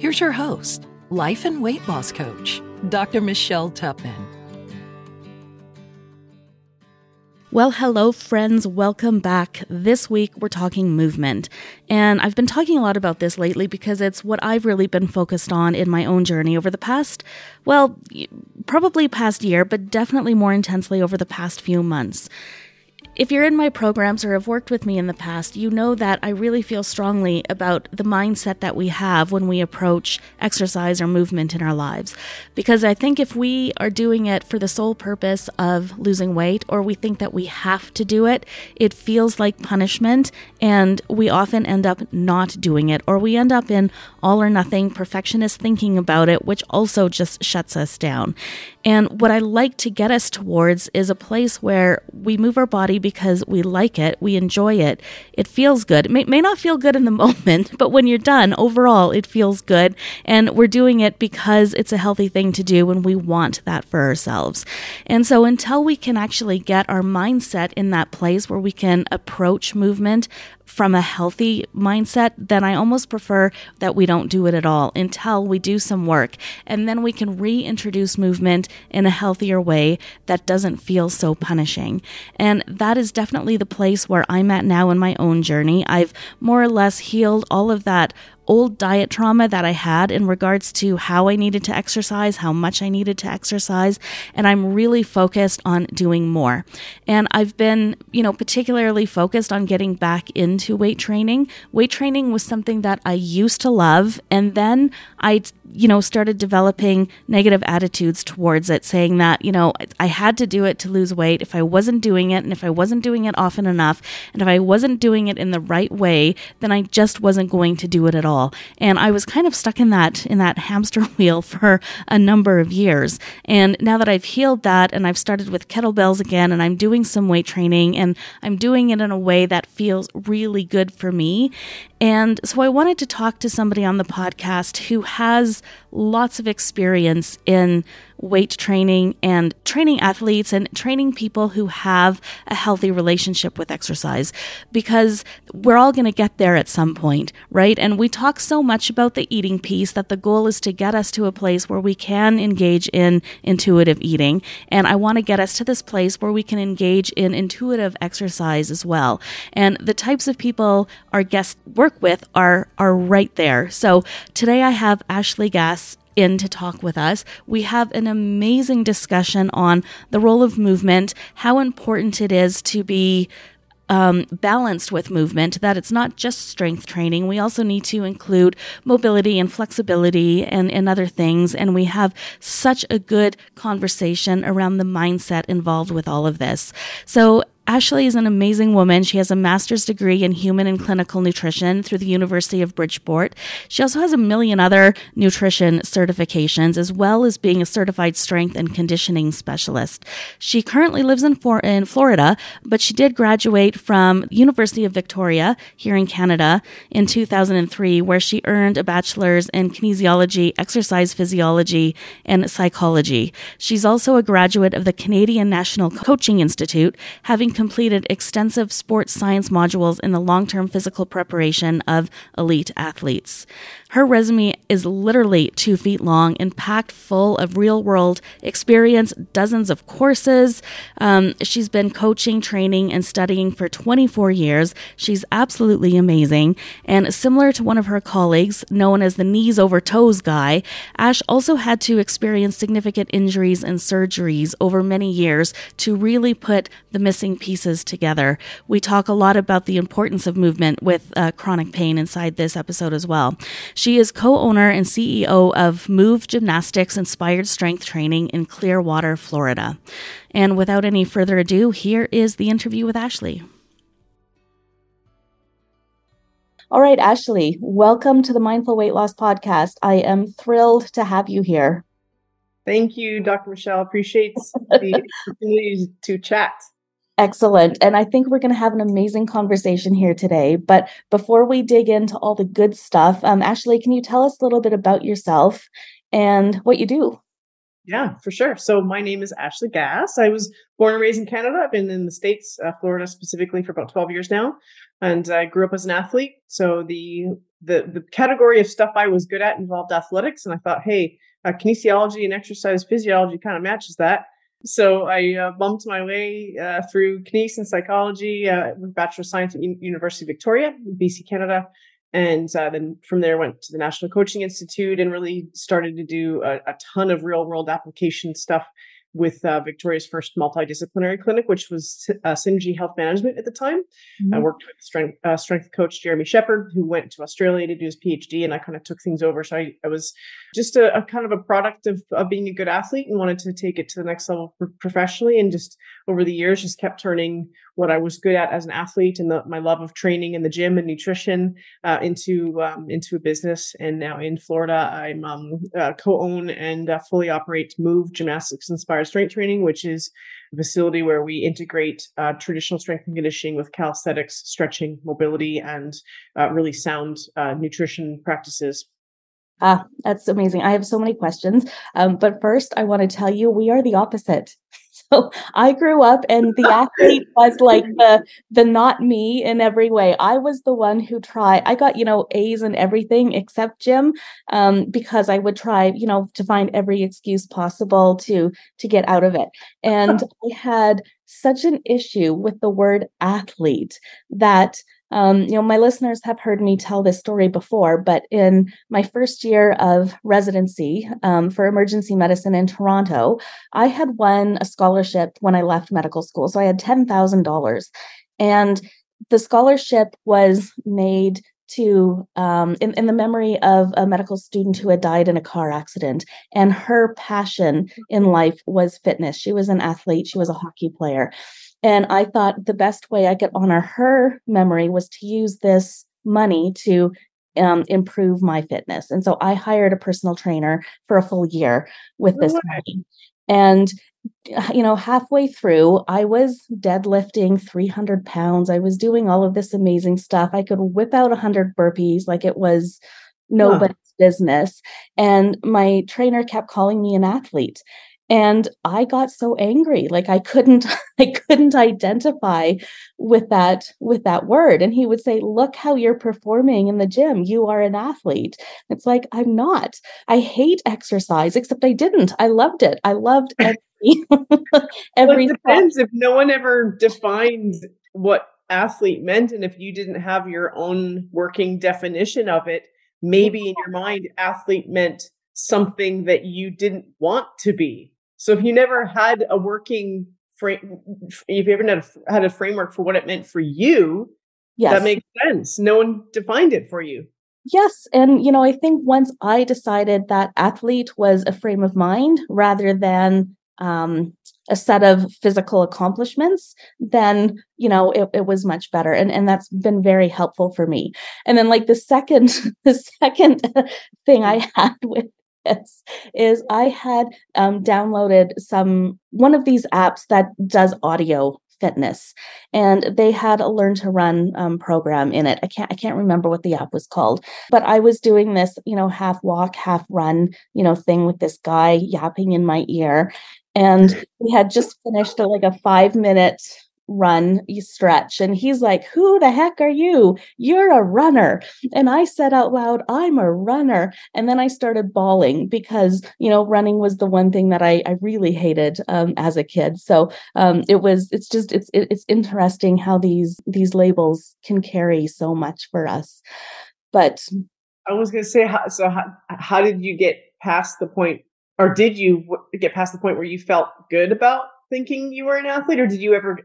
Here's your host, life and weight loss coach, Dr. Michelle Tupman. Well, hello, friends. Welcome back. This week, we're talking movement. And I've been talking a lot about this lately because it's what I've really been focused on in my own journey over the past, well, probably past year, but definitely more intensely over the past few months. If you're in my programs or have worked with me in the past, you know that I really feel strongly about the mindset that we have when we approach exercise or movement in our lives. Because I think if we are doing it for the sole purpose of losing weight, or we think that we have to do it, it feels like punishment, and we often end up not doing it, or we end up in all or nothing perfectionist thinking about it, which also just shuts us down. And what I like to get us towards is a place where we move our body because we like it, we enjoy it, it feels good. It may not feel good in the moment, but when you're done, overall, it feels good. And we're doing it because it's a healthy thing to do and we want that for ourselves. And so until we can actually get our mindset in that place where we can approach movement from a healthy mindset, then I almost prefer that we don't do it at all until we do some work. And then we can reintroduce movement in a healthier way that doesn't feel so punishing. And that is definitely the place where I'm at now in my own journey. I've more or less healed all of that old diet trauma that I had in regards to how I needed to exercise, how much I needed to exercise, and I'm really focused on doing more. And I've been, particularly focused on getting back into weight training. Weight training was something that I used to love, and then I, started developing negative attitudes towards it, saying that, I had to do it to lose weight. If I wasn't doing it, and if I wasn't doing it often enough, and if I wasn't doing it in the right way, then I just wasn't going to do it at all. And I was kind of stuck in that hamster wheel for a number of years. And now that I've healed that and I've started with kettlebells again and I'm doing some weight training and I'm doing it in a way that feels really good for me. And so I wanted to talk to somebody on the podcast who has lots of experience in weight training and training athletes and training people who have a healthy relationship with exercise, because we're all going to get there at some point, right? And we talk so much about the eating piece that the goal is to get us to a place where we can engage in intuitive eating. And I want to get us to this place where we can engage in intuitive exercise as well. And the types of people our guests work with are right there. So today I have Ashley Gass in to talk with us. We have an amazing discussion on the role of movement, how important it is to be balanced with movement, that it's not just strength training. We also need to include mobility and flexibility and other things. And we have such a good conversation around the mindset involved with all of this. So Ashley is an amazing woman. She has a master's degree in human and clinical nutrition through the University of Bridgeport. She also has a million other nutrition certifications, as well as being a certified strength and conditioning specialist. She currently lives in Florida, but she did graduate from University of Victoria here in Canada in 2003, where she earned a bachelor's in kinesiology, exercise physiology, and psychology. She's also a graduate of the Canadian National Coaching Institute, having completed extensive sports science modules in the long-term physical preparation of elite athletes. Her resume is literally 2 feet long and packed full of real-world experience, dozens of courses. She's been coaching, training, and studying for 24 years. She's absolutely amazing. And similar to one of her colleagues, known as the knees over toes guy, Ash also had to experience significant injuries and surgeries over many years to really put the missing pieces together. We talk a lot about the importance of movement with chronic pain inside this episode as well. She is co-owner and CEO of Move Gymnastics Inspired Strength Training in Clearwater, Florida. And without any further ado, here is the interview with Ashley. All right, Ashley, welcome to the Mindful Weight Loss Podcast. I am thrilled to have you here. Thank you, Dr. Michelle. Appreciate the opportunity to chat. Excellent. And I think we're going to have an amazing conversation here today. But before we dig into all the good stuff, Ashley, can you tell us a little bit about yourself and what you do? Yeah, for sure. So my name is Ashley Gass. I was born and raised in Canada. I've been in the States, Florida specifically, for about 12 years now. And I grew up as an athlete. So the category of stuff I was good at involved athletics. And I thought, hey, kinesiology and exercise physiology kind of matches that. So I bumped my way through kines and psychology with a Bachelor of Science at University of Victoria, BC, Canada. And then from there, went to the National Coaching Institute and really started to do a ton of real world application stuff with Victoria's first multidisciplinary clinic, which was Synergy Health Management at the time. Mm-hmm. I worked with strength coach Jeremy Shepherd, who went to Australia to do his PhD, and I kind of took things over. So I was just a kind of a product of being a good athlete and wanted to take it to the next level professionally. And just over the years, just kept turning what I was good at as an athlete and my love of training and the gym and nutrition into a business. And now in Florida, I'm co-own and fully operate Move Gymnastics Inspired Strength Training, which is a facility where we integrate traditional strength and conditioning with calisthenics, stretching, mobility, and really sound nutrition practices. Ah, that's amazing. I have so many questions. But first, I want to tell you, we are the opposite. So I grew up and the athlete was like the not me in every way. I was the one who tried. I got, A's in everything except gym because I would try, to find every excuse possible to get out of it. And I had such an issue with the word athlete that my listeners have heard me tell this story before, but in my first year of residency for emergency medicine in Toronto, I had won a scholarship when I left medical school. So I had $10,000. And the scholarship was made to in the memory of a medical student who had died in a car accident. And her passion in life was fitness. She was an athlete. She was a hockey player. And I thought the best way I could honor her memory was to use this money to improve my fitness. And so I hired a personal trainer for a full year with this money. And, halfway through, I was deadlifting 300 pounds. I was doing all of this amazing stuff. I could whip out 100 burpees like it was nobody's business. And my trainer kept calling me an athlete. And I got so angry, like I couldn't identify with that word. And he would say, "Look how you're performing in the gym. You are an athlete." It's like, I'm not. I hate exercise, except I didn't. I loved it. I loved every well, it depends if no one ever defined what athlete meant, and if you didn't have your own working definition of it, maybe in your mind, athlete meant something that you didn't want to be. So if you never had a working frame, if you ever had a framework for what it meant for you, That makes sense. No one defined it for you. Yes. And, I think once I decided that athlete was a frame of mind rather than a set of physical accomplishments, then, it was much better. And that's been very helpful for me. And then like the second thing I had with this is I had downloaded one of these apps that does audio fitness, and they had a Learn to Run program in it. I can't remember what the app was called, but I was doing this, half walk, half run, thing with this guy yapping in my ear. And we had just finished a 5-minute run stretch. And he's like, "Who the heck are you? You're a runner." And I said out loud, "I'm a runner." And then I started bawling because, running was the one thing that I really hated as a kid. So it's interesting how these labels can carry so much for us. But I was going to say, how did you get past the point, or did you get past the point where you felt good about thinking you were an athlete, or did you ever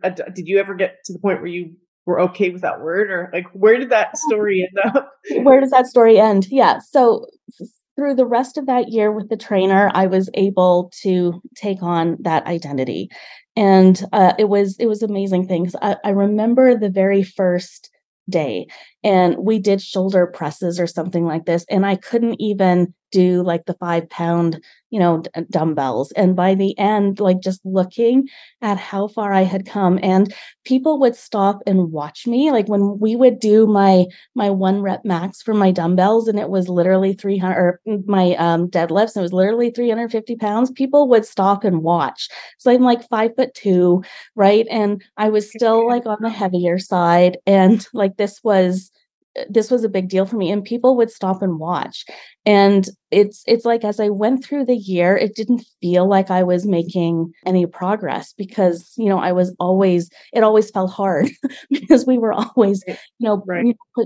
get to the point where you were okay with that word, or where did that story end up? Where does that story end? Yeah. So through the rest of that year with the trainer, I was able to take on that identity, and it was amazing thing. I remember the very first day. And we did shoulder presses or something like this. And I couldn't even do like the 5 pound, dumbbells. And by the end, like just looking at how far I had come, and people would stop and watch me. Like when we would do my one rep max for my dumbbells, and it was literally 300, or my deadlifts, and it was literally 350 pounds, people would stop and watch. So I'm like 5'2", right? And I was still like on the heavier side. And like this was a big deal for me, and people would stop and watch. And it's like, as I went through the year, it didn't feel like I was making any progress because, it always felt hard because we were always,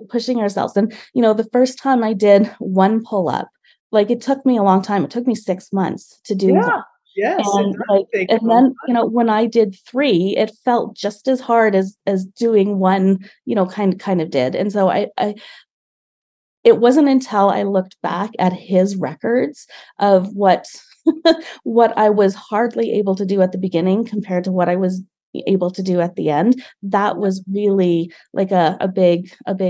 pushing ourselves. And, the first time I did one pull-up, like it took me a long time. It took me 6 months to do that. Yes, and then when I did 3, it felt just as hard as doing one, kind of did. And so it wasn't until I looked back at his records of what I was hardly able to do at the beginning compared to what I was able to do at the end, that was really like a big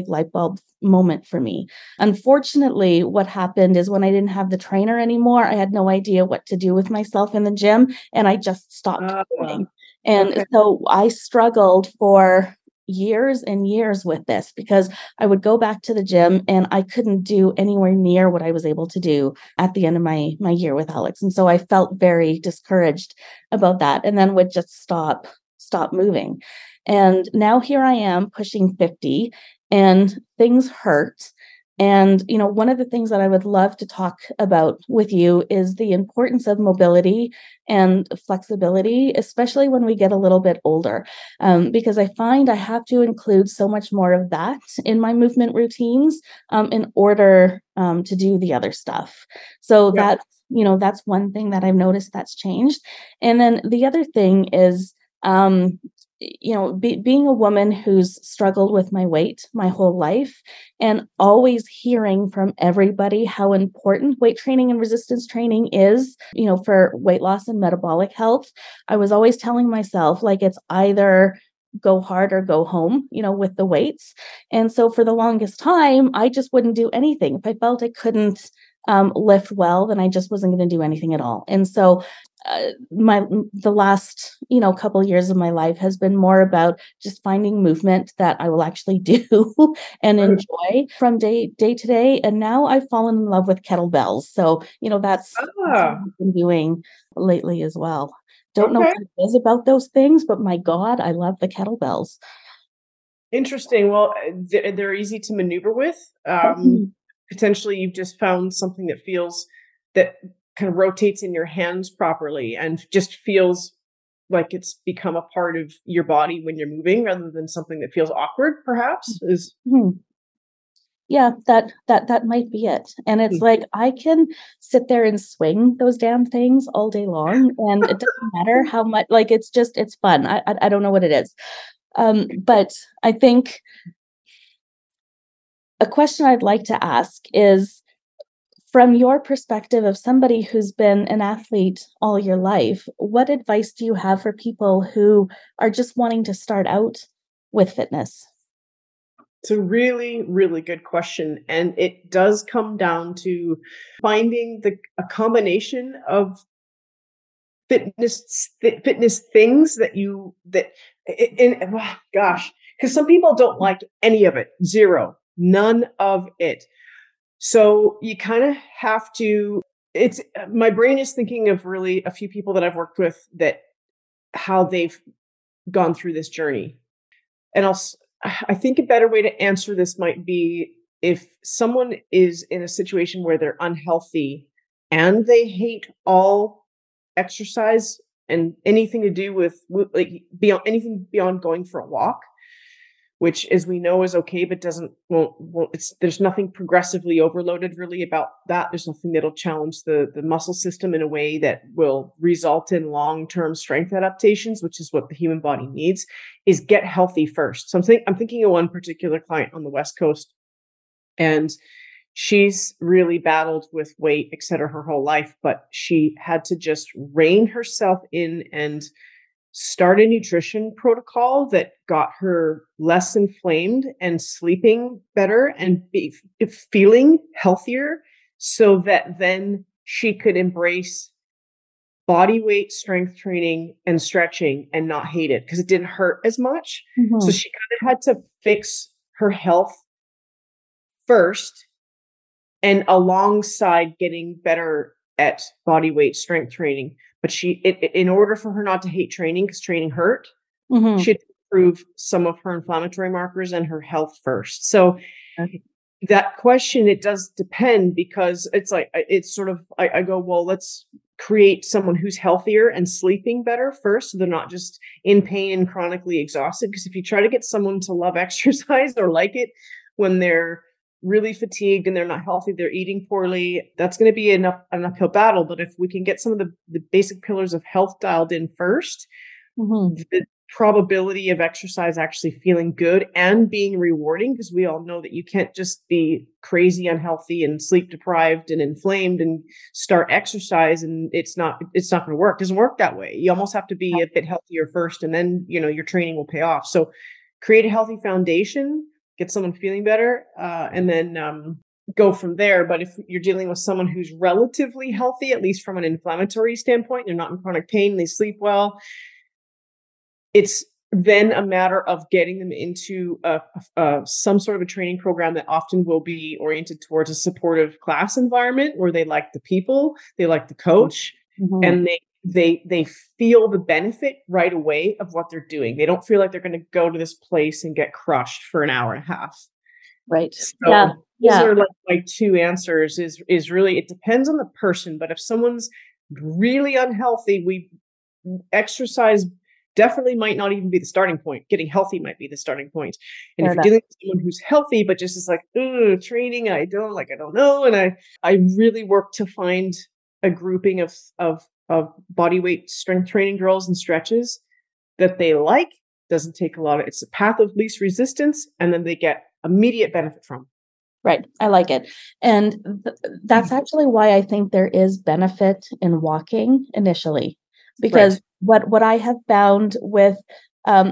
light bulb moment for me. Unfortunately, what happened is when I didn't have the trainer anymore, I had no idea what to do with myself in the gym, and I just stopped going. And so I struggled for years and years with this because I would go back to the gym and I couldn't do anywhere near what I was able to do at the end of my year with Alex. And so I felt very discouraged about that, and then would just stop moving. And now here I am pushing 50 and things hurt. And, one of the things that I would love to talk about with you is the importance of mobility and flexibility, especially when we get a little bit older, because I find I have to include so much more of that in my movement routines in order to do the other stuff. So that's one thing that I've noticed that's changed. And then the other thing is, being a woman who's struggled with my weight my whole life, and always hearing from everybody how important weight training and resistance training is, for weight loss and metabolic health, I was always telling myself like it's either go hard or go home, with the weights. And so for the longest time, I just wouldn't do anything. If I felt I couldn't lift well, then I just wasn't going to do anything at all. And so the last, couple of years of my life has been more about just finding movement that I will actually do and enjoy from day to day. And now I've fallen in love with kettlebells. So, that's what I've been doing lately as well. Don't know what it is about those things, but my God, I love the kettlebells. Interesting. Well, they're easy to maneuver with. Potentially you've just found something that feels that kind of rotates in your hands properly and just feels like it's become a part of your body when you're moving rather than something that feels awkward, perhaps. Yeah, that might be it. And it's like, I can sit there and swing those damn things all day long, and it doesn't matter how much, like, it's just, it's fun. I don't know what it is. But I think a question I'd like to ask is, from your perspective of somebody who's been an athlete all your life, what advice do you have for people who are just wanting to start out with fitness? It's a really, really good question. And it does come down to finding a combination of fitness things that because some people don't like any of it, zero. None of it. So you kind of have to, my brain is thinking of really a few people that I've worked with that how they've gone through this journey. And I think a better way to answer this might be if someone is in a situation where they're unhealthy and they hate all exercise and anything to do with anything beyond going for a walk, which, as we know, is okay, but there's nothing progressively overloaded really about that. There's nothing that'll challenge the muscle system in a way that will result in long-term strength adaptations, which is what the human body needs, is get healthy first. So I'm thinking of one particular client on the West Coast, and she's really battled with weight, et cetera, her whole life, but she had to just rein herself in and start a nutrition protocol that got her less inflamed and sleeping better and feeling healthier, so that then she could embrace body weight, strength training, and stretching and not hate it because it didn't hurt as much. Mm-hmm. So she kind of had to fix her health first, and alongside getting better at body weight, strength training. But in order for her not to hate training, because training hurt, mm-hmm. she had to improve some of her inflammatory markers and her health first. So that question, it does depend, because it's like, it's sort of, I go, well, let's create someone who's healthier and sleeping better first, so they're not just in pain and chronically exhausted. Because if you try to get someone to love exercise or like it when they're really fatigued and they're not healthy, they're eating poorly, that's going to be an uphill battle. But if we can get some of the basic pillars of health dialed in first, mm-hmm. the probability of exercise actually feeling good and being rewarding, because we all know that you can't just be crazy unhealthy and sleep deprived and inflamed and start exercise and it's not going to work. It doesn't work that way. You almost have to be a bit healthier first, and then, you know, your training will pay off. So create a healthy foundation, get someone feeling better, and then go from there. But if you're dealing with someone who's relatively healthy, at least from an inflammatory standpoint, they're not in chronic pain, they sleep well, it's then a matter of getting them into some sort of a training program that often will be oriented towards a supportive class environment where they like the people, they like the coach, mm-hmm. and they feel the benefit right away of what they're doing. They don't feel like they're going to go to this place and get crushed for an hour and a half. Right. So these are like my two answers is really, it depends on the person, but if someone's really unhealthy, exercise definitely might not even be the starting point. Getting healthy might be the starting point. And if you're dealing with someone who's healthy, but just is like, ooh, training, I don't know. And I really work to find a grouping of body weight strength training drills and stretches that they like. Doesn't take a lot of, it's a path of least resistance, and then they get immediate benefit from. Right. I like it. And that's actually why I think there is benefit in walking initially, because what I have found with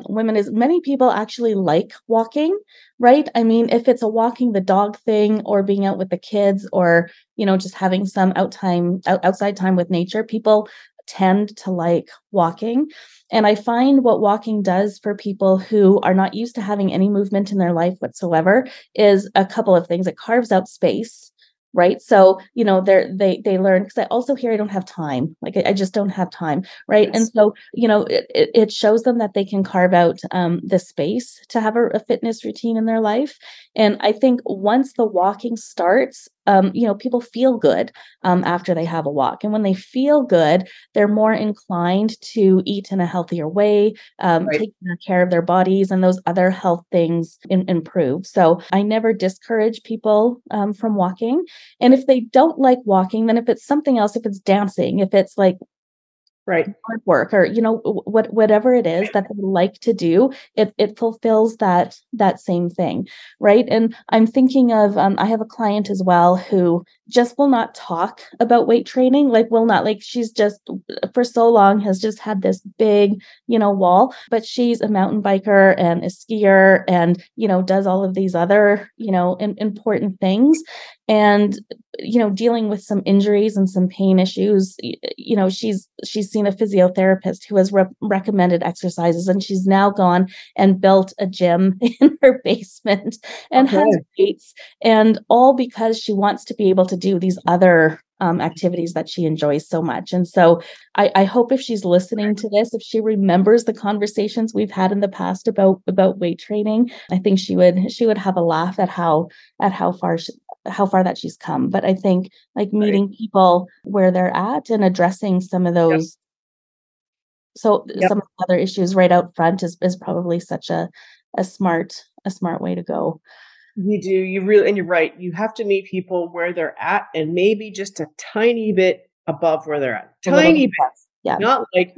women is many people actually like walking, right? I mean, if it's a walking the dog thing or being out with the kids or, you know, just having some outside time with nature, people tend to like walking. And I find what walking does for people who are not used to having any movement in their life whatsoever is a couple of things. It carves out space, right? So, you know, they learn, because I also hear I don't have time. Like, I just don't have time, right? Yes. And so, you know, it shows them that they can carve out the space to have a fitness routine in their life. And I think once the walking starts, you know, people feel good after they have a walk. And when they feel good, they're more inclined to eat in a healthier way, taking care of their bodies, and those other health things improve. So I never discourage people from walking. And if they don't like walking, then if it's something else, if it's dancing, if it's like hard work, or, you know, whatever it is that they like to do, it fulfills that same thing, right? And I'm thinking of, I have a client as well who just will not talk about weight training, she's just for so long has just had this big, you know, wall, but she's a mountain biker and a skier and, you know, does all of these other, you know, important things. And, you know, dealing with some injuries and some pain issues, you know, she's seen a physiotherapist who has recommended exercises, and she's now gone and built a gym in her basement and has weights, and all because she wants to be able to do these other activities that she enjoys so much. And so I hope if she's listening to this, if she remembers the conversations we've had in the past about weight training, I think she would have a laugh at how far that she's come. But I think like meeting people where they're at and addressing some of those, some of the other issues right out front is probably such a smart way to go. You do. You really, and you're right. You have to meet people where they're at, and maybe just a tiny bit above where they're at. Tiny bit. Yeah. Not like.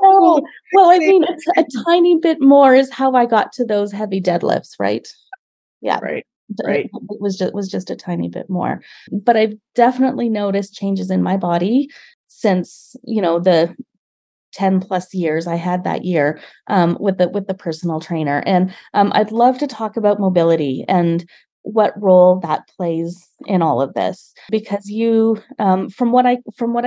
Well, I mean, a tiny bit more is how I got to those heavy deadlifts, right? Yeah. Right. right? It was just a tiny bit more. But I've definitely noticed changes in my body since, you know, the 10 plus years I had that year with the personal trainer. And I'd love to talk about mobility and what role that plays in all of this, because you, from what I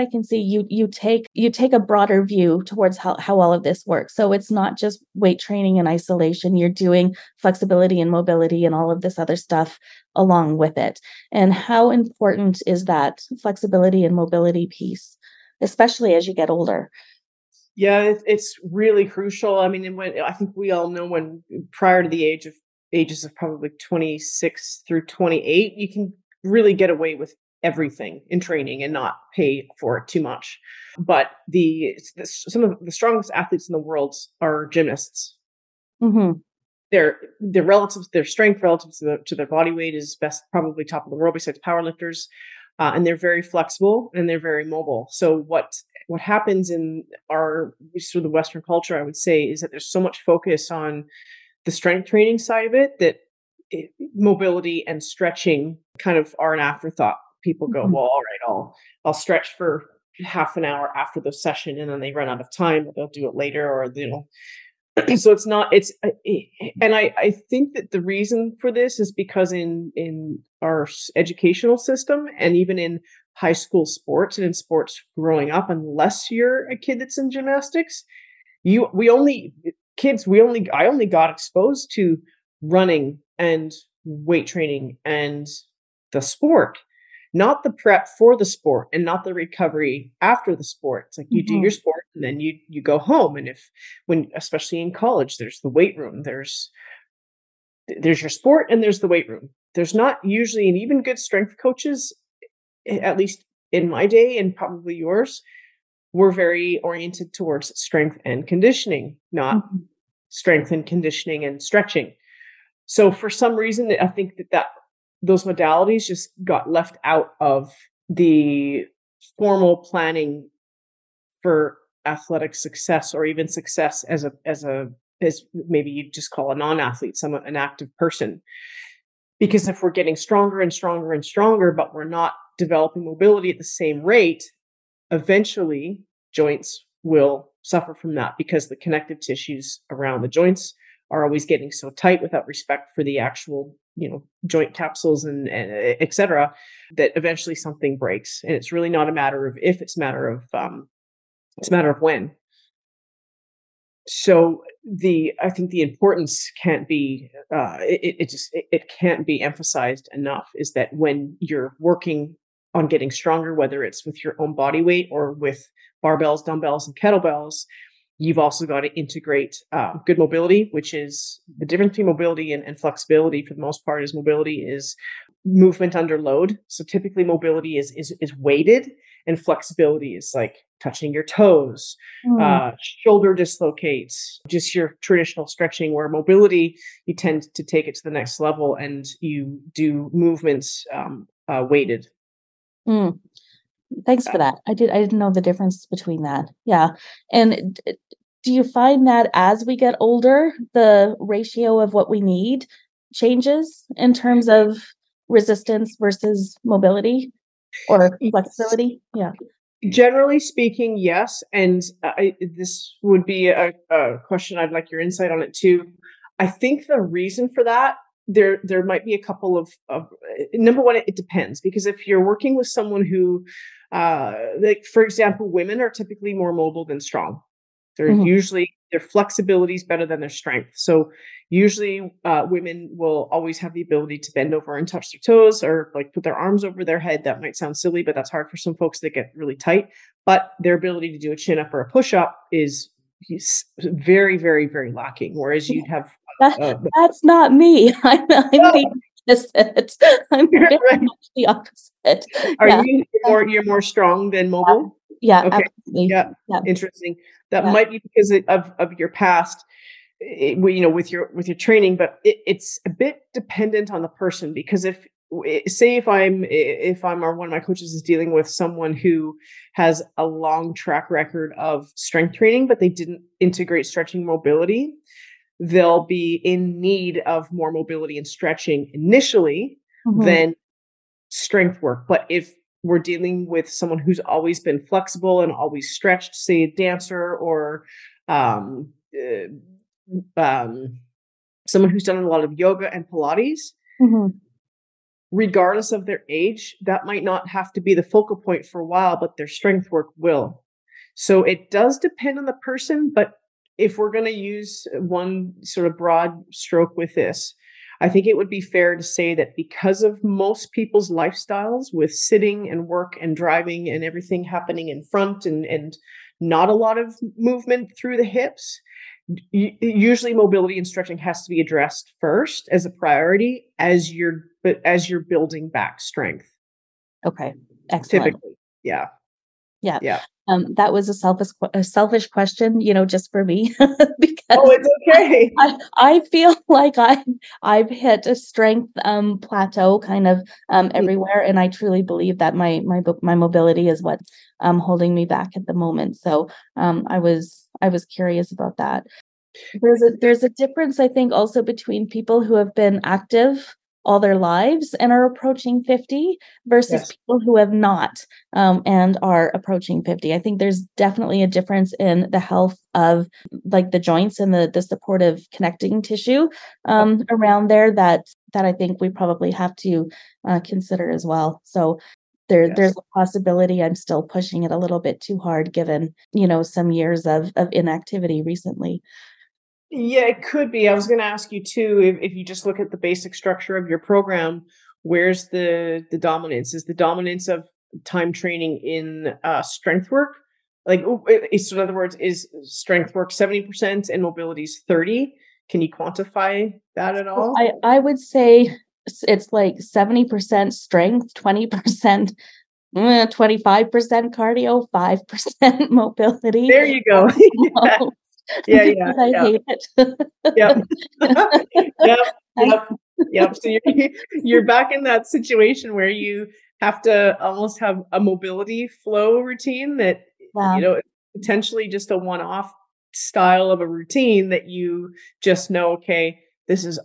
can see, you take a broader view towards how all of this works. So it's not just weight training in isolation. You're doing flexibility and mobility and all of this other stuff along with it. And how important is that flexibility and mobility piece, especially as you get older? Yeah, it's really crucial. I mean, I think we all know when prior to the ages of probably 26 through 28, you can really get away with everything in training and not pay for it too much. But some of the strongest athletes in the world are gymnasts. Mm-hmm. Their strength relative to their body weight is probably top of the world besides powerlifters. And they're very flexible and they're very mobile. So what happens in our sort of the Western culture, I would say, is that there's so much focus on the strength training side of it, that mobility and stretching kind of are an afterthought. People go, mm-hmm. Well, all right, I'll stretch for half an hour after the session, and then they run out of time, but they'll do it later, or so it's not. I think that the reason for this is because in our educational system, and even in high school sports and in sports growing up, unless you're a kid that's in gymnastics, I only got exposed to running and weight training and the sport, not the prep for the sport and not the recovery after the sport. It's like you mm-hmm. do your sport and then you go home. And especially in college, there's the weight room, there's your sport and there's the weight room. There's not usually, and even good strength coaches, at least in my day and probably yours, we're very oriented towards strength and conditioning, not mm-hmm. strength and conditioning and stretching. So for some reason, I think that those modalities just got left out of the formal planning for athletic success, or even success as maybe you'd just call a non-athlete, an active person. Because if we're getting stronger and stronger and stronger, but we're not developing mobility at the same rate, eventually joints will suffer from that, because the connective tissues around the joints are always getting so tight without respect for the actual, joint capsules and et cetera, that eventually something breaks. And it's really not a matter of if, it's a matter of when. So I think the importance can't be, it can't be emphasized enough, is that when you're working on getting stronger, whether it's with your own body weight or with barbells, dumbbells, and kettlebells, you've also got to integrate good mobility, which is the difference between mobility and flexibility. For the most part, is mobility is movement under load. So typically mobility is weighted, and flexibility is like touching your toes, shoulder dislocates, just your traditional stretching, where mobility, you tend to take it to the next level and you do movements weighted. Mm. Thanks for that. I didn't know the difference between that. Yeah. And do you find that as we get older, the ratio of what we need changes in terms of resistance versus mobility or flexibility? Yeah. Generally speaking, yes. And this would be a question I'd like your insight on it too. I think the reason for that, there might be a couple of number one, it depends, because if you're working with someone who, like for example, women are typically more mobile than strong. They're mm-hmm. usually, their flexibility is better than their strength. So usually women will always have the ability to bend over and touch their toes, or like put their arms over their head. That might sound silly, but that's hard for some folks that get really tight, but their ability to do a chin up or a push up is very, very, very lacking. Whereas you'd have, that's not me. I'm the opposite. I'm very right. much the opposite. Are yeah. you more? You're more strong than mobile. Yeah. Okay. Absolutely. Yeah. yeah. Interesting. That yeah. might be because of your past, with your training, but it's a bit dependent on the person. Because if one of my coaches is dealing with someone who has a long track record of strength training, but they didn't integrate stretching mobility, they'll be in need of more mobility and stretching initially than strength work. But if we're dealing with someone who's always been flexible and always stretched, say a dancer or someone who's done a lot of yoga and Pilates, regardless of their age, that might not have to be the focal point for a while, but their strength work will. So it does depend on the person, but if we're going to use one sort of broad stroke with this, I think it would be fair to say that because of most people's lifestyles with sitting and work and driving and everything happening in front and not a lot of movement through the hips, usually mobility and stretching has to be addressed first as a priority as you're building back strength. Okay. Excellent. Typically. Yeah. Yeah. Yeah. That was a selfish question, you know, just for me, because it's okay. I feel like I've hit a strength plateau kind of everywhere. And I truly believe that my mobility is what's holding me back at the moment. So I was curious about that. There's a difference, I think, also between people who have been active all their lives and are approaching 50 versus people who have not and are approaching 50. I think there's definitely a difference in the health of like the joints and the supportive connecting tissue around there that I think we probably have to consider as well. So there's a possibility I'm still pushing it a little bit too hard given, you know, some years of inactivity recently. Yeah, it could be. I was going to ask you too, if you just look at the basic structure of your program, where's the dominance? Is the dominance of time training in strength work? Like, so in other words, is strength work 70% and mobility is 30%? Can you quantify that at all? I would say it's like 70% strength, 20%. 25% cardio, 5% mobility. There you go. Yeah. Yeah. I hate it. Yep. So you're back in that situation where you have to almost have a mobility flow routine that, you know, potentially just a one-off style of a routine that you just know, okay, this is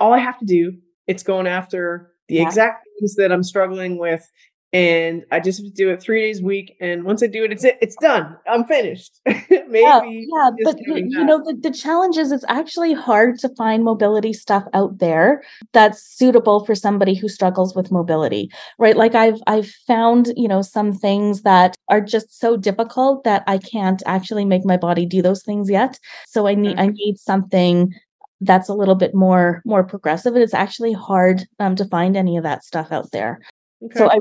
all I have to do. It's going after the exact things that I'm struggling with. And I just have to do it 3 days a week. And once I do it, it's done. I'm finished. Maybe. Yeah. But you know, the challenge is it's actually hard to find mobility stuff out there that's suitable for somebody who struggles with mobility, right? Like I've found, you know, some things that are just so difficult that I can't actually make my body do those things yet. So I need something that's a little bit more progressive. And it's actually hard to find any of that stuff out there. Okay. So I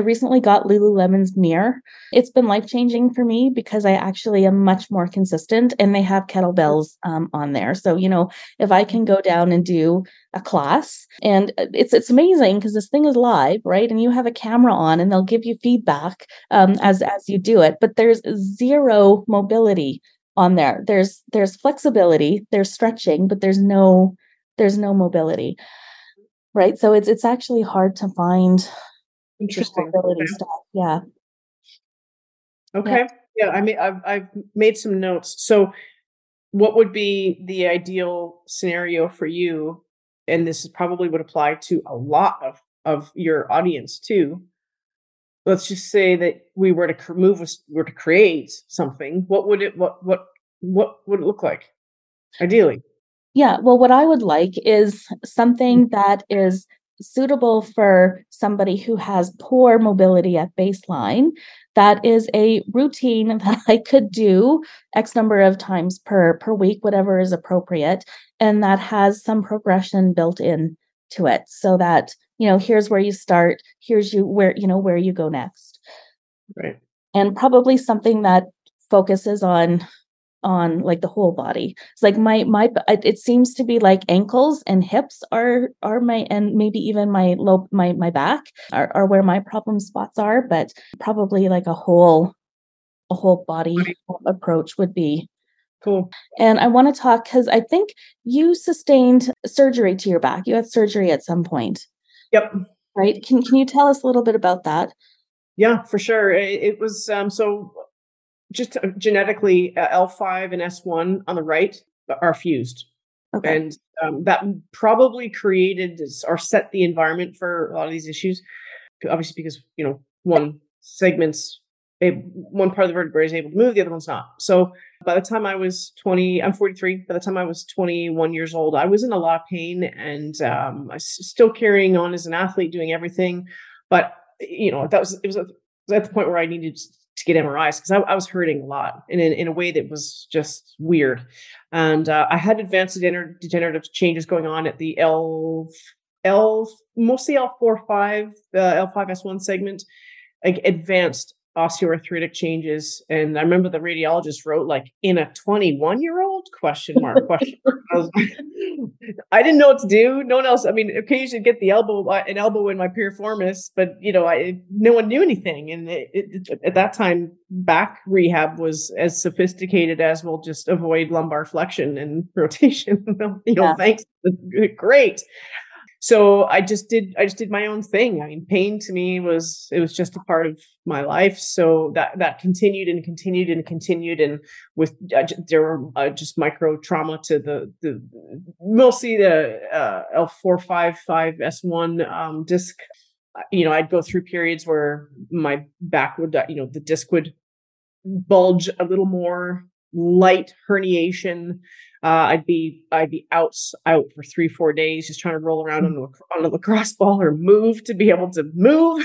recently got Lululemon's Mirror. It's been life-changing for me because I actually am much more consistent and they have kettlebells on there. So, you know, if I can go down and do a class and it's amazing because this thing is live, right? And you have a camera on and they'll give you feedback as you do it, but there's zero mobility on there. There's flexibility, there's stretching, but there's no mobility. Right. So it's actually hard to find interesting stuff. Yeah. Okay. Yeah. I mean, I've made some notes. So what would be the ideal scenario for you? And this probably would apply to a lot of your audience too. Let's just say that we were to create something. What would it, what would it look like ideally? Yeah. Well, what I would like is something that is suitable for somebody who has poor mobility at baseline. That is a routine that I could do X number of times per week, whatever is appropriate. And that has some progression built in to it so that, you know, here's where you start, where you go next. Right. And probably something that focuses on like the whole body. It's like it seems to be like ankles and hips and maybe even my back are where my problem spots are, but probably like a whole body approach would be cool. And I want to talk because I think you sustained surgery to your back. You had surgery at some point. Yep. Right. Can you tell us a little bit about that? Yeah, for sure. It was, so just genetically L5 and S1 on the right are fused. Okay. And that probably created or set the environment for a lot of these issues, obviously, because, you know, one part of the vertebrae is able to move, the other one's not. So by the time I was 20, I'm 43. By the time I was 21 years old, I was in a lot of pain, and I was still carrying on as an athlete, doing everything. But, you know, it was at the point where I needed to get MRIs because I was hurting a lot and in a way that was just weird. And I had advanced degenerative changes going on at the mostly L4-5, L5-S1 segment, like advanced osteoarthritic changes. And I remember the radiologist wrote like in a 21-year-old question mark. I didn't know what to do. No one else. I mean, occasionally get an elbow in my piriformis, but you know, no one knew anything. And at that time, back rehab was as sophisticated as we'll just avoid lumbar flexion and rotation. Thanks. Great. So I just did my own thing. I mean, pain to me it was just a part of my life. So that continued and continued and continued. And there were just micro trauma to the mostly the L4-5-S1 disc. You know, I'd go through periods where my back would, you know, the disc would bulge a little more, light herniation. I'd be out for 3-4 days, just trying to roll around on a lacrosse ball or move to be able to move.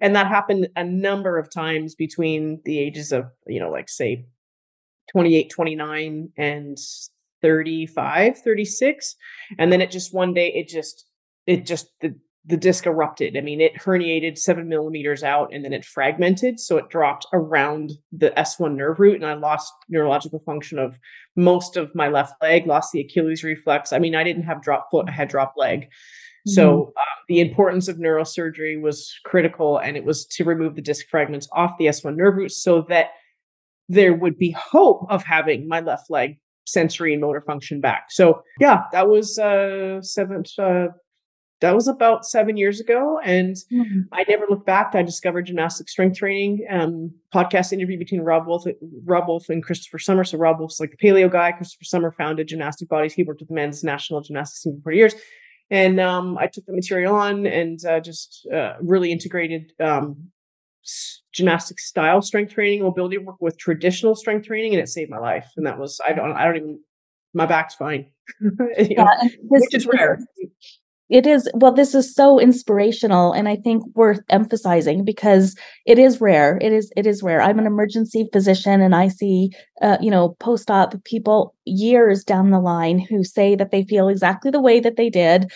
And that happened a number of times between the ages of, you know, like say 28, 29 and 35, 36. And then it just one day, the disc erupted. I mean, it herniated 7 millimeters out and then it fragmented. So it dropped around the S1 nerve root and I lost neurological function of most of my left leg, lost the Achilles reflex. I mean, I didn't have drop foot, I had drop leg. So the importance of neurosurgery was critical, and it was to remove the disc fragments off the S1 nerve root so that there would be hope of having my left leg sensory and motor function back. So yeah, that was that was about 7 years ago, and I never looked back. I discovered gymnastic strength training, podcast interview between Rob Wolf and Christopher Summer. So Rob Wolf's like the paleo guy. Christopher Summer founded Gymnastic Bodies. He worked with the men's national gymnastics team for 40 years. And I took the material on and just really integrated gymnastic style strength training, mobility work with traditional strength training, and it saved my life. And that was, I don't even, my back's fine, which is rare. It is. Well, this is so inspirational, and I think worth emphasizing because it is rare. It is rare. I'm an emergency physician, and I see, post-op people years down the line who say that they feel exactly the way that they did,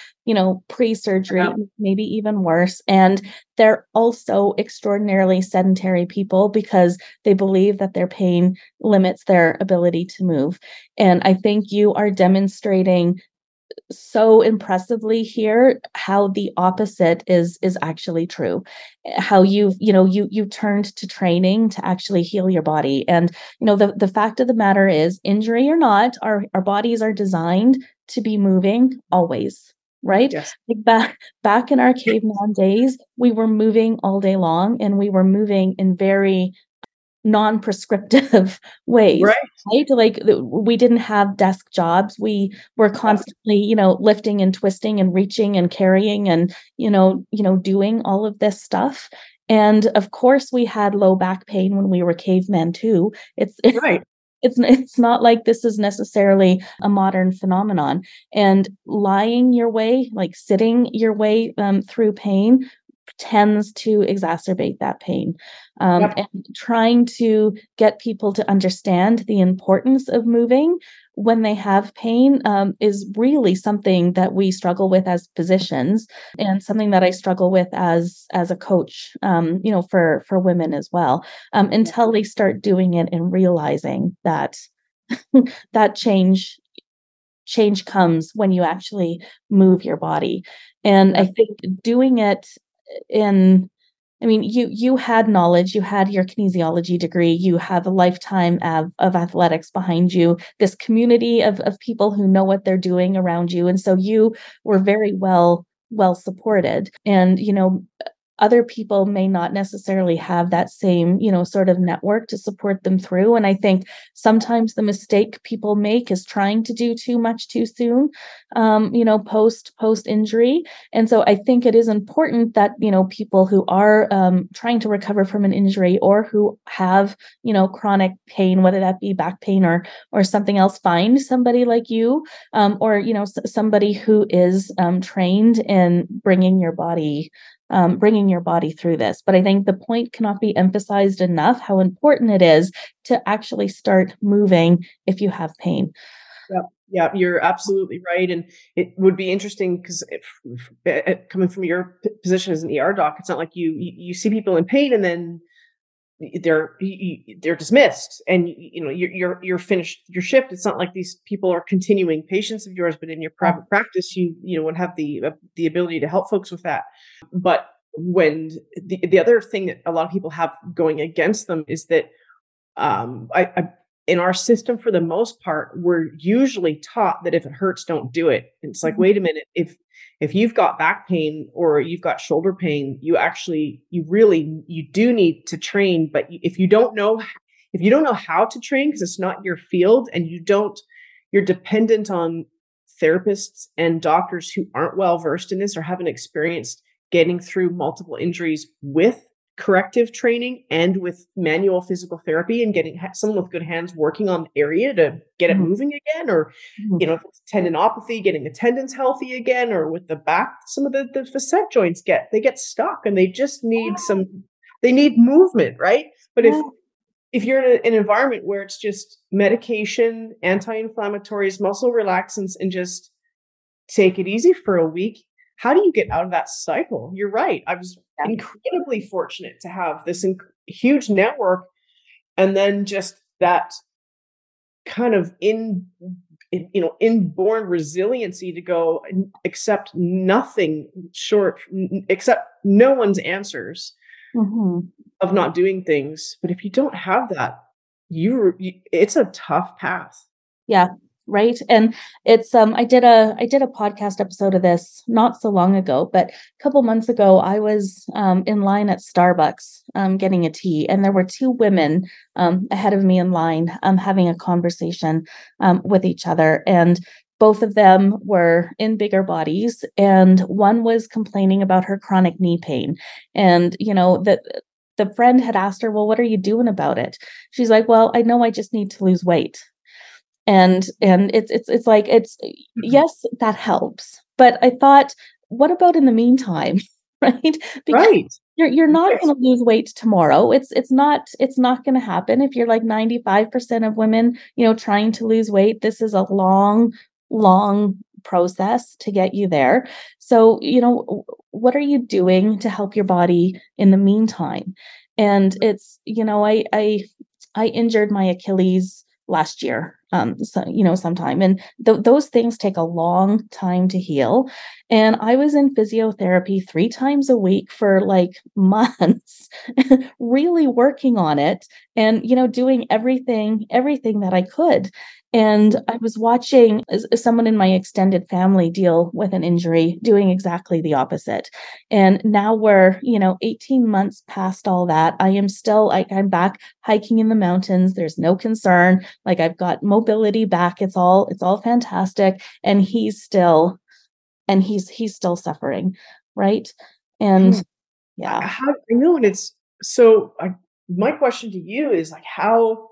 pre-surgery, maybe even worse. And they're also extraordinarily sedentary people because they believe that their pain limits their ability to move. And I think you are demonstrating so impressively here how the opposite is actually true, how you turned to training to actually heal your body. And the fact of the matter is, injury or not, our bodies are designed to be moving always, right? Yes. Like back in our caveman days, we were moving all day long, and we were moving in very non-prescriptive ways, right? Like we didn't have desk jobs. We were constantly, lifting and twisting and reaching and carrying and, doing all of this stuff. And of course we had low back pain when we were cavemen too. It's right. It's not like this is necessarily a modern phenomenon, and lying your way, like sitting your way through pain tends to exacerbate that pain. And trying to get people to understand the importance of moving when they have pain is really something that we struggle with as physicians, and something that I struggle with as a coach, for women as well, until they start doing it and realizing that that change comes when you actually move your body. And I think doing it you had knowledge, you had your kinesiology degree, you have a lifetime of athletics behind you, this community of people who know what they're doing around you. And so you were very well supported. And, other people may not necessarily have that same, you know, sort of network to support them through. And I think sometimes the mistake people make is trying to do too much too soon, you know, post injury. And so I think it is important that, you know, people who are trying to recover from an injury or who have, you know, chronic pain, whether that be back pain or something else, find somebody like you or, you know, somebody who is trained in bringing your body through this. But I think the point cannot be emphasized enough how important it is to actually start moving if you have pain. Yeah, you're absolutely right. And it would be interesting because coming from your position as an ER doc, it's not like you see people in pain and then they're dismissed and, you know, you're finished your shift. It's not like these people are continuing patients of yours, but in your private practice, you know, would have the ability to help folks with that. But when the other thing that a lot of people have going against them is that, I in our system, for the most part, we're usually taught that if it hurts, don't do it. And it's like, wait a minute, if you've got back pain or you've got shoulder pain, you do need to train. But if you don't know how to train, because it's not your field, and you're dependent on therapists and doctors who aren't well versed in this or haven't experienced getting through multiple injuries with corrective training and with manual physical therapy and getting someone with good hands working on the area to get it moving again, or, you know, if it's tendinopathy, getting the tendons healthy again, or with the back, some of the facet joints get stuck and they just need need movement. Right. But if you're in an environment where it's just medication, anti-inflammatories, muscle relaxants, and just take it easy for a week, how do you get out of that cycle? You're right. I was incredibly fortunate to have this huge network, and then just that kind of inborn resiliency to go and accept nothing short, accept no one's answers of not doing things. But if you don't have that, it's a tough path. Yeah. Right. And it's, I did a podcast episode of this not so long ago, but a couple months ago, I was in line at Starbucks getting a tea, and there were two women ahead of me in line having a conversation with each other. And both of them were in bigger bodies, and one was complaining about her chronic knee pain. And, you know, the friend had asked her, well, what are you doing about it? She's like, well, I know I just need to lose weight. And it's like, it's, yes, that helps. But I thought, what about in the meantime? Right. Because you're not going to lose weight tomorrow. It's not going to happen. If you're like 95% of women, you know, trying to lose weight, this is a long process to get you there. So, you know, what are you doing to help your body in the meantime? And it's, you know, I injured my Achilles last year, sometime. And those things take a long time to heal. And I was in physiotherapy 3 times a week for like months, really working on it and, you know, doing everything that I could. And I was watching someone in my extended family deal with an injury, doing exactly the opposite. And now we're, you know, 18 months past all that. I am still like, I'm back hiking in the mountains. There's no concern. Like, I've got mobility back. It's all fantastic. And he's still suffering. Right. And yeah. How, you know, and it's so my question to you is like, how,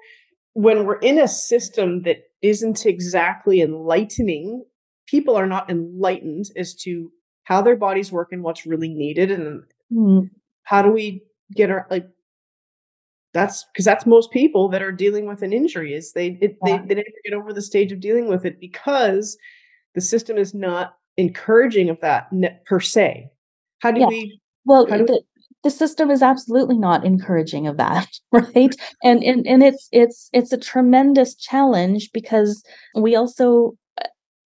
when we're in a system that isn't exactly enlightening, people are not enlightened as to how their bodies work and what's really needed. And how do we get our, like, that's most people that are dealing with an injury is they never get over the stage of dealing with it because the system is not encouraging of that per se. How do we, well, the system is absolutely not encouraging of that, right? And it's a tremendous challenge because we also,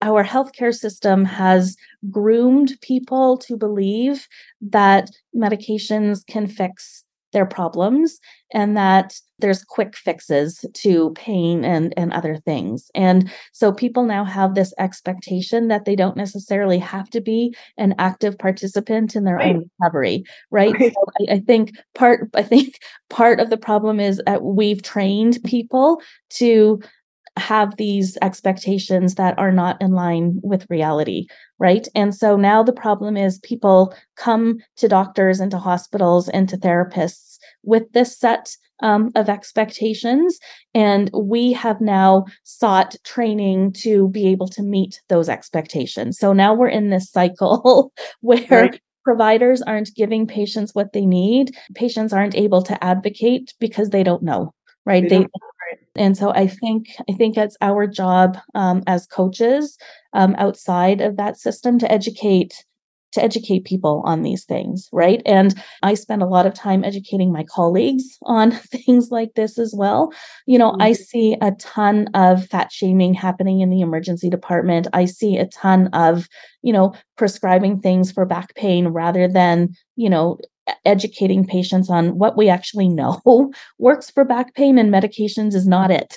our healthcare system has groomed people to believe that medications can fix their problems, and that there's quick fixes to pain and other things. And so people now have this expectation that they don't necessarily have to be an active participant in their right. own recovery, right? So I think part of the problem is that we've trained people to have these expectations that are not in line with reality, right? And so now the problem is people come to doctors and to hospitals and to therapists with this set of expectations. And we have now sought training to be able to meet those expectations. So now we're in this cycle where right. providers aren't giving patients what they need. Patients aren't able to advocate because they don't know, right? And so I think it's our job as coaches outside of that system to educate people on these things, right? And I spend a lot of time educating my colleagues on things like this as well. You know, I see a ton of fat shaming happening in the emergency department. I see a ton of, you know, prescribing things for back pain rather than, you know, educating patients on what we actually know works for back pain, and medications is not it.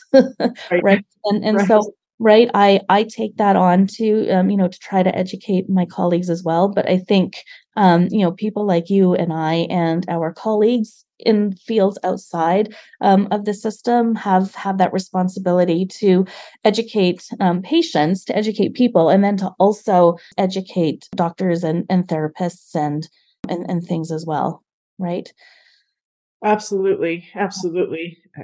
Right. And right. so, right. I take that on to, you know, to try to educate my colleagues as well. But I think, you know, people like you and I and our colleagues in fields outside of the system have that responsibility to educate patients, to educate people, and then to also educate doctors and therapists and things as well, right? Absolutely.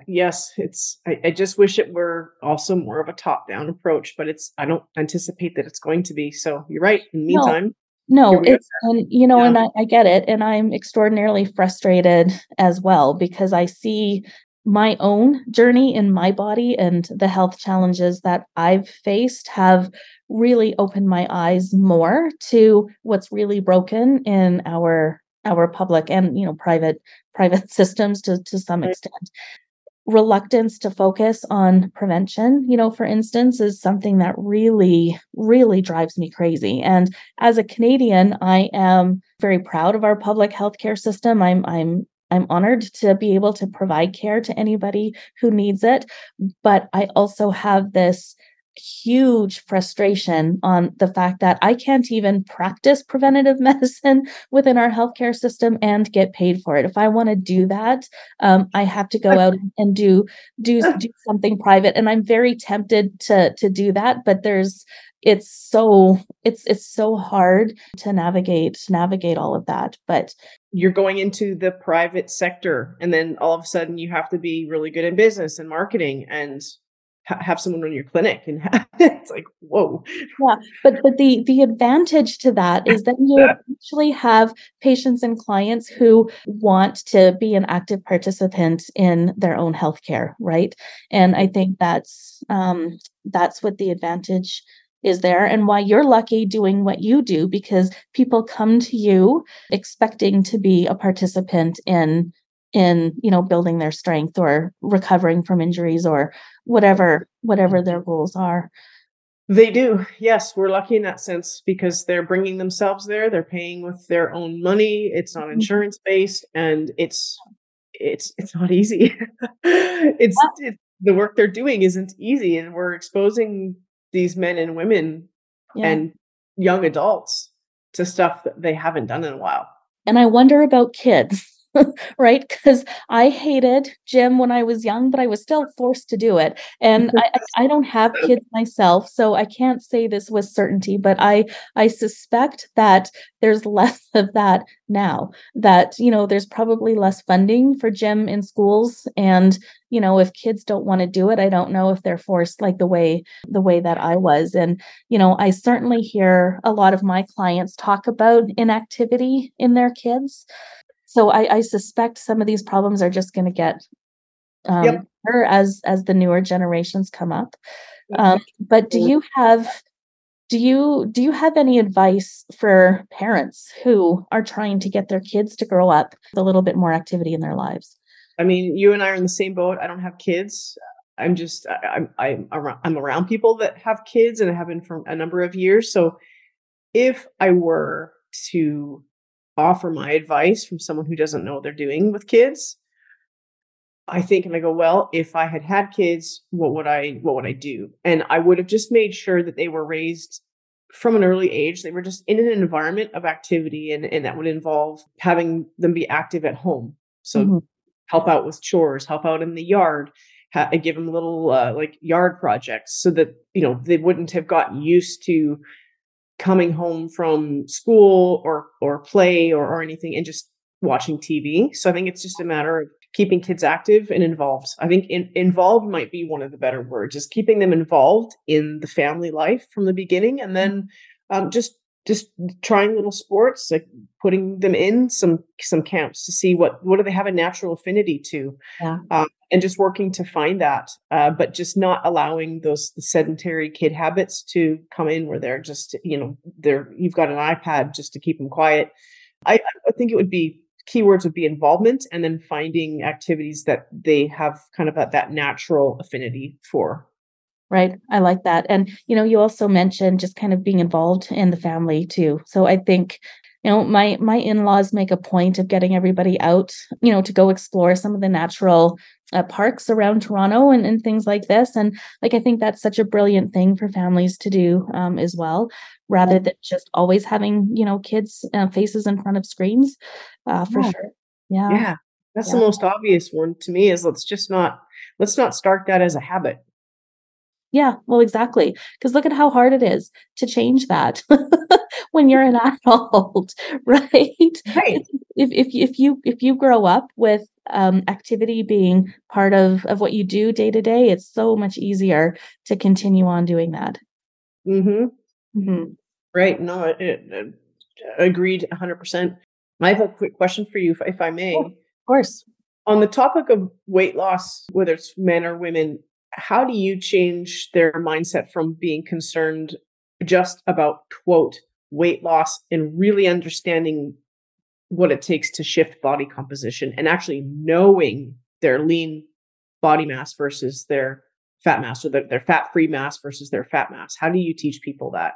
Yes, it's. I just wish it were also more of a top-down approach, but it's. I don't anticipate that it's going to be. So you're right. In the meantime, and I get it, and I'm extraordinarily frustrated as well because I see my own journey in my body and the health challenges that I've faced have really opened my eyes more to what's really broken in our public and, you know, private systems to some extent. Reluctance to focus on prevention, you know, for instance, is something that really, really drives me crazy. And as a Canadian, I am very proud of our public healthcare system. I'm honored to be able to provide care to anybody who needs it. But I also have this huge frustration on the fact that I can't even practice preventative medicine within our healthcare system and get paid for it. If I want to do that, I have to go out and do something private. And I'm very tempted to do that, but it's so hard to navigate all of that. But you're going into the private sector, and then all of a sudden you have to be really good in business and marketing and have someone run your clinic, and it's like, whoa. Yeah. But the advantage to that is that you actually have patients and clients who want to be an active participant in their own healthcare. Right. And I think that's what the advantage is there, and why you're lucky doing what you do, because people come to you expecting to be a participant in, you know, building their strength or recovering from injuries or whatever their goals are. They do. Yes. We're lucky in that sense because they're bringing themselves there. They're paying with their own money. It's not insurance based, and it's not easy. It's the work they're doing isn't easy, and we're exposing these men and women and young adults to stuff that they haven't done in a while. And I wonder about kids. Right? Because I hated gym when I was young, but I was still forced to do it. And I don't have kids myself, so I can't say this with certainty, but I suspect that there's less of that now, that, you know, there's probably less funding for gym in schools. And, you know, if kids don't want to do it, I don't know if they're forced like the way that I was. And, you know, I certainly hear a lot of my clients talk about inactivity in their kids. So I suspect some of these problems are just going to get better as the newer generations come up. But do you have any advice for parents who are trying to get their kids to grow up with a little bit more activity in their lives? I mean, you and I are in the same boat. I don't have kids. I'm just I'm around people that have kids, and I have been for a number of years. So if I were to offer my advice from someone who doesn't know what they're doing with kids, I think, and I go, well, if I had had kids, what would I do? And I would have just made sure that they were raised from an early age. They were just in an environment of activity, and that would involve having them be active at home. So mm-hmm. help out with chores, help out in the yard. I give them little like yard projects so that, you know, they wouldn't have gotten used to coming home from school or play or anything and just watching TV. So I think it's just a matter of keeping kids active and involved. I think involved might be one of the better words, is keeping them involved in the family life from the beginning. And then just trying little sports, like putting them in some camps to see what do they have a natural affinity to, and just working to find that, but just not allowing the sedentary kid habits to come in where they're just, you know, you've got an iPad just to keep them quiet. I think it would be, keywords would be involvement, and then finding activities that they have kind of that natural affinity for. Right. I like that. And, you know, you also mentioned just kind of being involved in the family too. So I think, you know, my in-laws make a point of getting everybody out, you know, to go explore some of the natural parks around Toronto and things like this. And like, I think that's such a brilliant thing for families to do as well, rather than just always having, you know, kids' faces in front of screens for sure. Yeah. Yeah. That's the most obvious one to me, is let's not start that as a habit. Yeah, well, exactly. Because look at how hard it is to change that when you're an adult, right? Right. If you grow up with activity being part of what you do day to day, it's so much easier to continue on doing that. Mm-hmm. Mm-hmm. Right. No, agreed 100%. I have a quick question for you, if I may. Oh, of course. On the topic of weight loss, whether it's men or women, how do you change their mindset from being concerned just about, quote, weight loss, and really understanding what it takes to shift body composition and actually knowing their lean body mass versus their fat mass, or their fat-free mass versus their fat mass? How do you teach people that?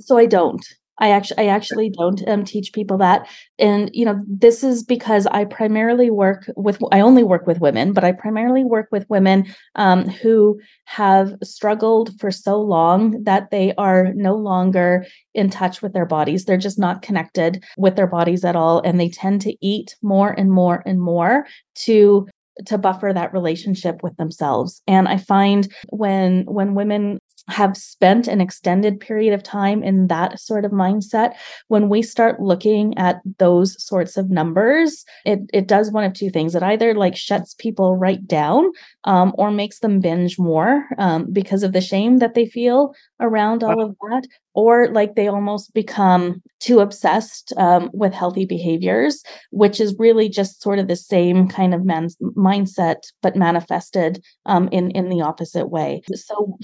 So I don't. I actually don't teach people that. And, you know, this is because I only work with women, but I primarily work with women who have struggled for so long that they are no longer in touch with their bodies. They're just not connected with their bodies at all. And they tend to eat more and more and more to buffer that relationship with themselves. And I find when women have spent an extended period of time in that sort of mindset, when we start looking at those sorts of numbers, it does one of two things. It either like shuts people right down or makes them binge more because of the shame that they feel around all of that, or like they almost become too obsessed with healthy behaviors, which is really just sort of the same kind of mindset, but manifested in the opposite way.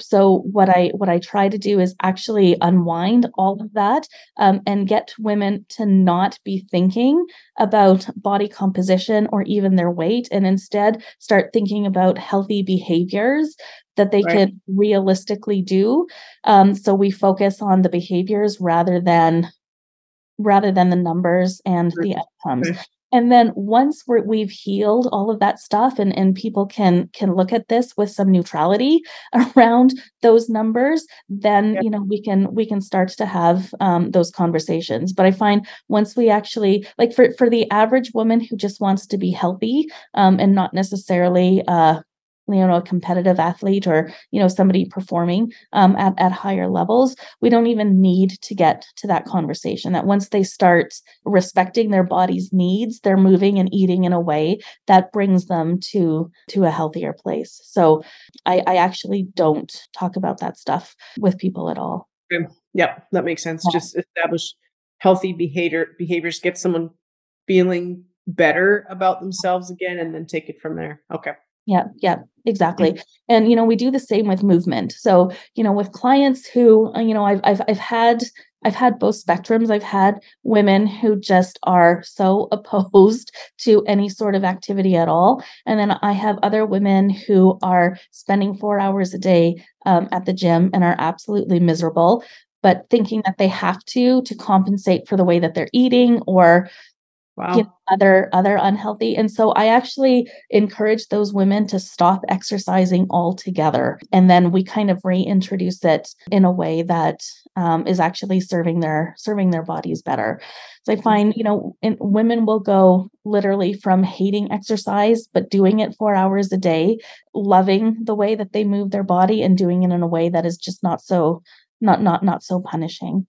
So what I try to do is actually unwind all of that and get women to not be thinking about body composition or even their weight, and instead start thinking about healthy behaviors that they can realistically do. So we focus on the behaviors rather than the numbers and the outcomes. Right. And then once we've healed all of that stuff and people can look at this with some neutrality around those numbers, then, you know, we can start to have those conversations. But I find once we actually, like for the average woman who just wants to be healthy and not necessarily you know, a competitive athlete or, you know, somebody performing at higher levels, we don't even need to get to that conversation. That once they start respecting their body's needs, they're moving and eating in a way that brings them to a healthier place. So I actually don't talk about that stuff with people at all. Yeah, that makes sense. Yeah. Just establish healthy behaviors, get someone feeling better about themselves again, and then take it from there. Okay. Yeah, exactly. And, you know, we do the same with movement. So, you know, with clients who, you know, I've had both spectrums. I've had women who just are so opposed to any sort of activity at all. And then I have other women who are spending 4 hours a day at the gym and are absolutely miserable, but thinking that they have to compensate for the way that they're eating or wow. Other unhealthy. And so I actually encourage those women to stop exercising altogether. And then we kind of reintroduce it in a way that is actually serving their bodies better. So I find, women will go literally from hating exercise, but doing it 4 hours a day, loving the way that they move their body and doing it in a way that is just not so punishing.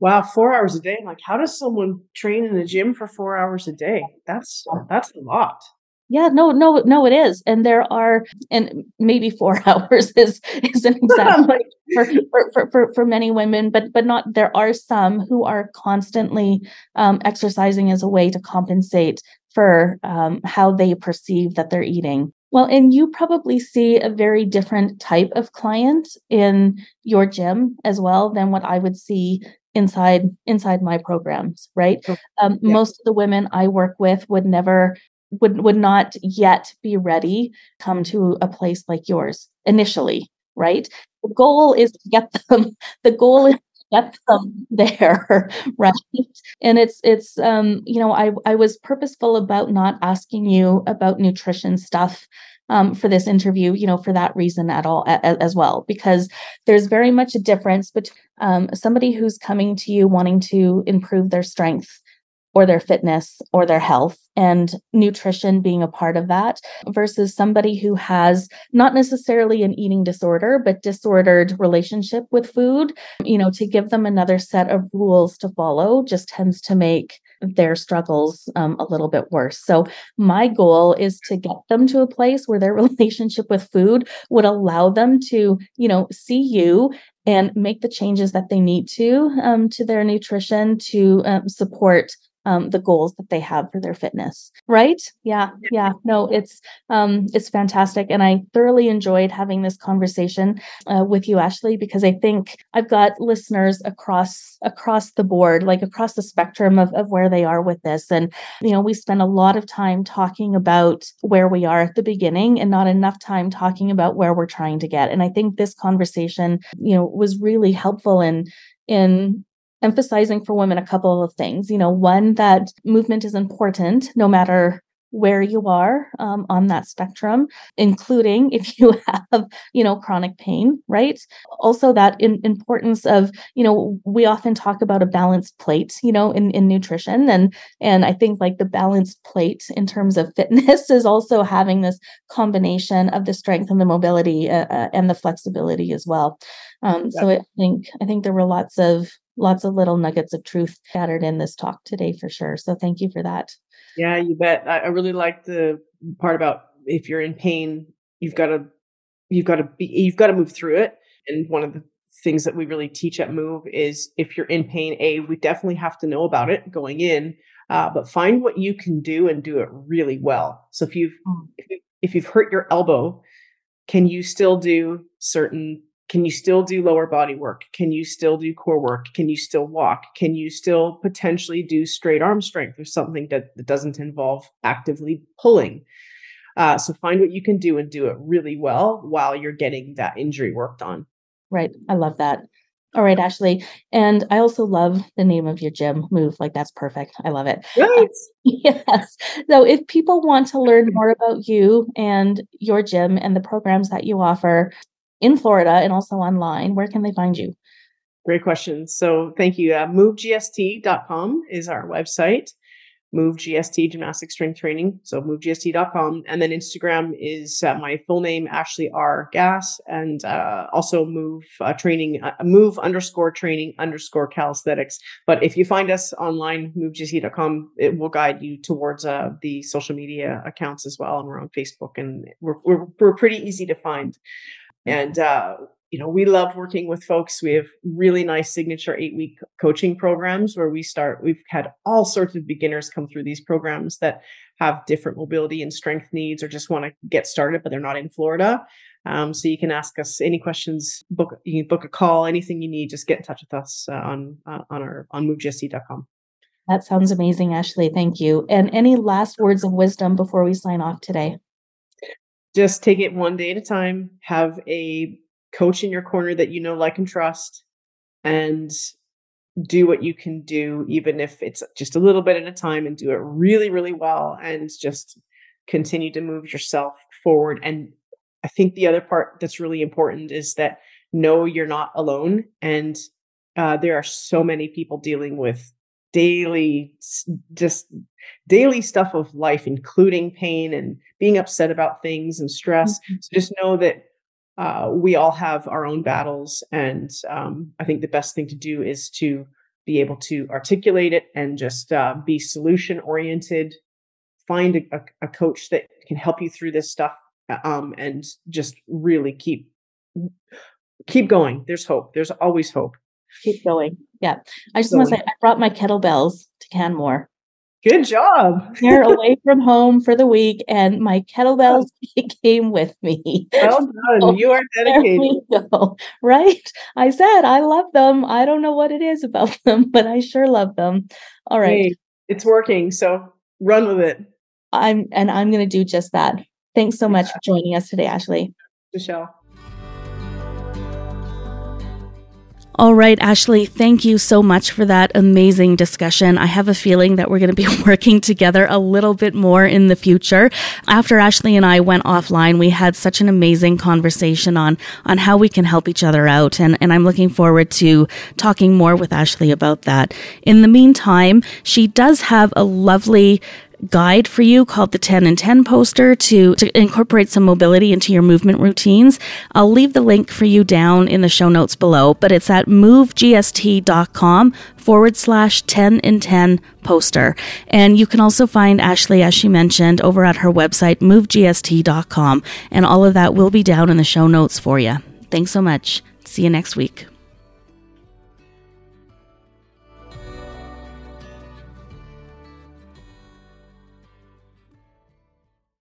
Wow. 4 hours a day. Like, how does someone train in the gym for 4 hours a day? That's a lot. Yeah, no, it is. And there are, and maybe 4 hours is an example for many women, but not, there are some who are constantly exercising as a way to compensate for how they perceive that they're eating. Well, and you probably see a very different type of client in your gym as well than what I would see inside my programs, right? Okay. Yeah. Most of the women I work with would not yet be ready to come to a place like yours initially, right? The goal is to get them there, right? And it's I was purposeful about not asking you about nutrition stuff for this interview, for that reason at all as well, because there's very much a difference between somebody who's coming to you wanting to improve their strength or their fitness or their health and nutrition being a part of that versus somebody who has not necessarily an eating disorder, but disordered relationship with food. To give them another set of rules to follow just tends to make their struggles a little bit worse. So my goal is to get them to a place where their relationship with food would allow them to, see you and make the changes that they need to their nutrition to support the goals that they have for their fitness. Right? Yeah. Yeah. No, it's fantastic. And I thoroughly enjoyed having this conversation with you, Ashley, because I think I've got listeners across the board, like across the spectrum of where they are with this. And, we spend a lot of time talking about where we are at the beginning and not enough time talking about where we're trying to get. And I think this conversation, was really helpful in emphasizing for women a couple of things. One, that movement is important no matter where you are on that spectrum, including if you have, chronic pain, right? Also that importance of, we often talk about a balanced plate, in nutrition. And I think like the balanced plate in terms of fitness is also having this combination of the strength and the mobility and the flexibility as well. So I think there were lots of little nuggets of truth scattered in this talk today for sure. So thank you for that. Yeah, you bet. I really like the part about if you're in pain, you've got to move through it. And one of the things that we really teach at Move is if you're in pain, we definitely have to know about it going in, but find what you can do and do it really well. So if you've hurt your elbow, can you still do lower body work? Can you still do core work? Can you still walk? Can you still potentially do straight arm strength or something that doesn't involve actively pulling? So find what you can do and do it really well while you're getting that injury worked on. Right. I love that. All right, Ashley. And I also love the name of your gym, Move. Like, that's perfect. I love it. Nice. Yes. So if people want to learn more about you and your gym and the programs that you offer, in Florida and also online, where can they find you? Great question. So thank you. MoveGST.com is our website. MoveGST Gymnastic Strength Training. So MoveGST.com. And then Instagram is my full name, Ashley R. Gass, and also Move Training, Move_Training_Calisthenics. But if you find us online, MoveGST.com, it will guide you towards the social media accounts as well. And we're on Facebook and we're pretty easy to find. And, we love working with folks. We have really nice signature 8-week coaching programs where we've had all sorts of beginners come through these programs that have different mobility and strength needs or just want to get started, but they're not in Florida. So you can ask us any questions, you can book a call, anything you need, just get in touch with us on MoveGST.com. That sounds amazing, Ashley. Thank you. And any last words of wisdom before we sign off today? Just take it one day at a time. Have a coach in your corner that you know, like, and trust. and do what you can do, even if it's just a little bit at a time, and do it really, really well, and just continue to move yourself forward. And I think the other part that's really important is that no, you're not alone. And there are so many people dealing with daily stuff of life, including pain and being upset about things and stress. Mm-hmm. So just know that we all have our own battles. And I think the best thing to do is to be able to articulate it and just be solution oriented, find a coach that can help you through this stuff, and just really keep going. There's hope. There's always hope. Keep going. Yeah. I just want to say, I brought my kettlebells to Canmore. Good job. They're away from home for the week, and my kettlebells came with me. Well done. So you are dedicated. There we go. Right? I said, I love them. I don't know what it is about them, but I sure love them. All right. Hey, it's working. So run with it. I'm going to do just that. Thanks so much for joining us today, Ashley. Michelle. All right, Ashley, thank you so much for that amazing discussion. I have a feeling that we're going to be working together a little bit more in the future. After Ashley and I went offline, we had such an amazing conversation on how we can help each other out. And I'm looking forward to talking more with Ashley about that. In the meantime, she does have a lovely guide for you called the 10 and 10 poster to incorporate some mobility into your movement routines. I'll leave the link for you down in the show notes below, but it's at movegst.com/10and10poster. And you can also find Ashley, as she mentioned, over at her website, movegst.com. And all of that will be down in the show notes for you. Thanks so much. See you next week.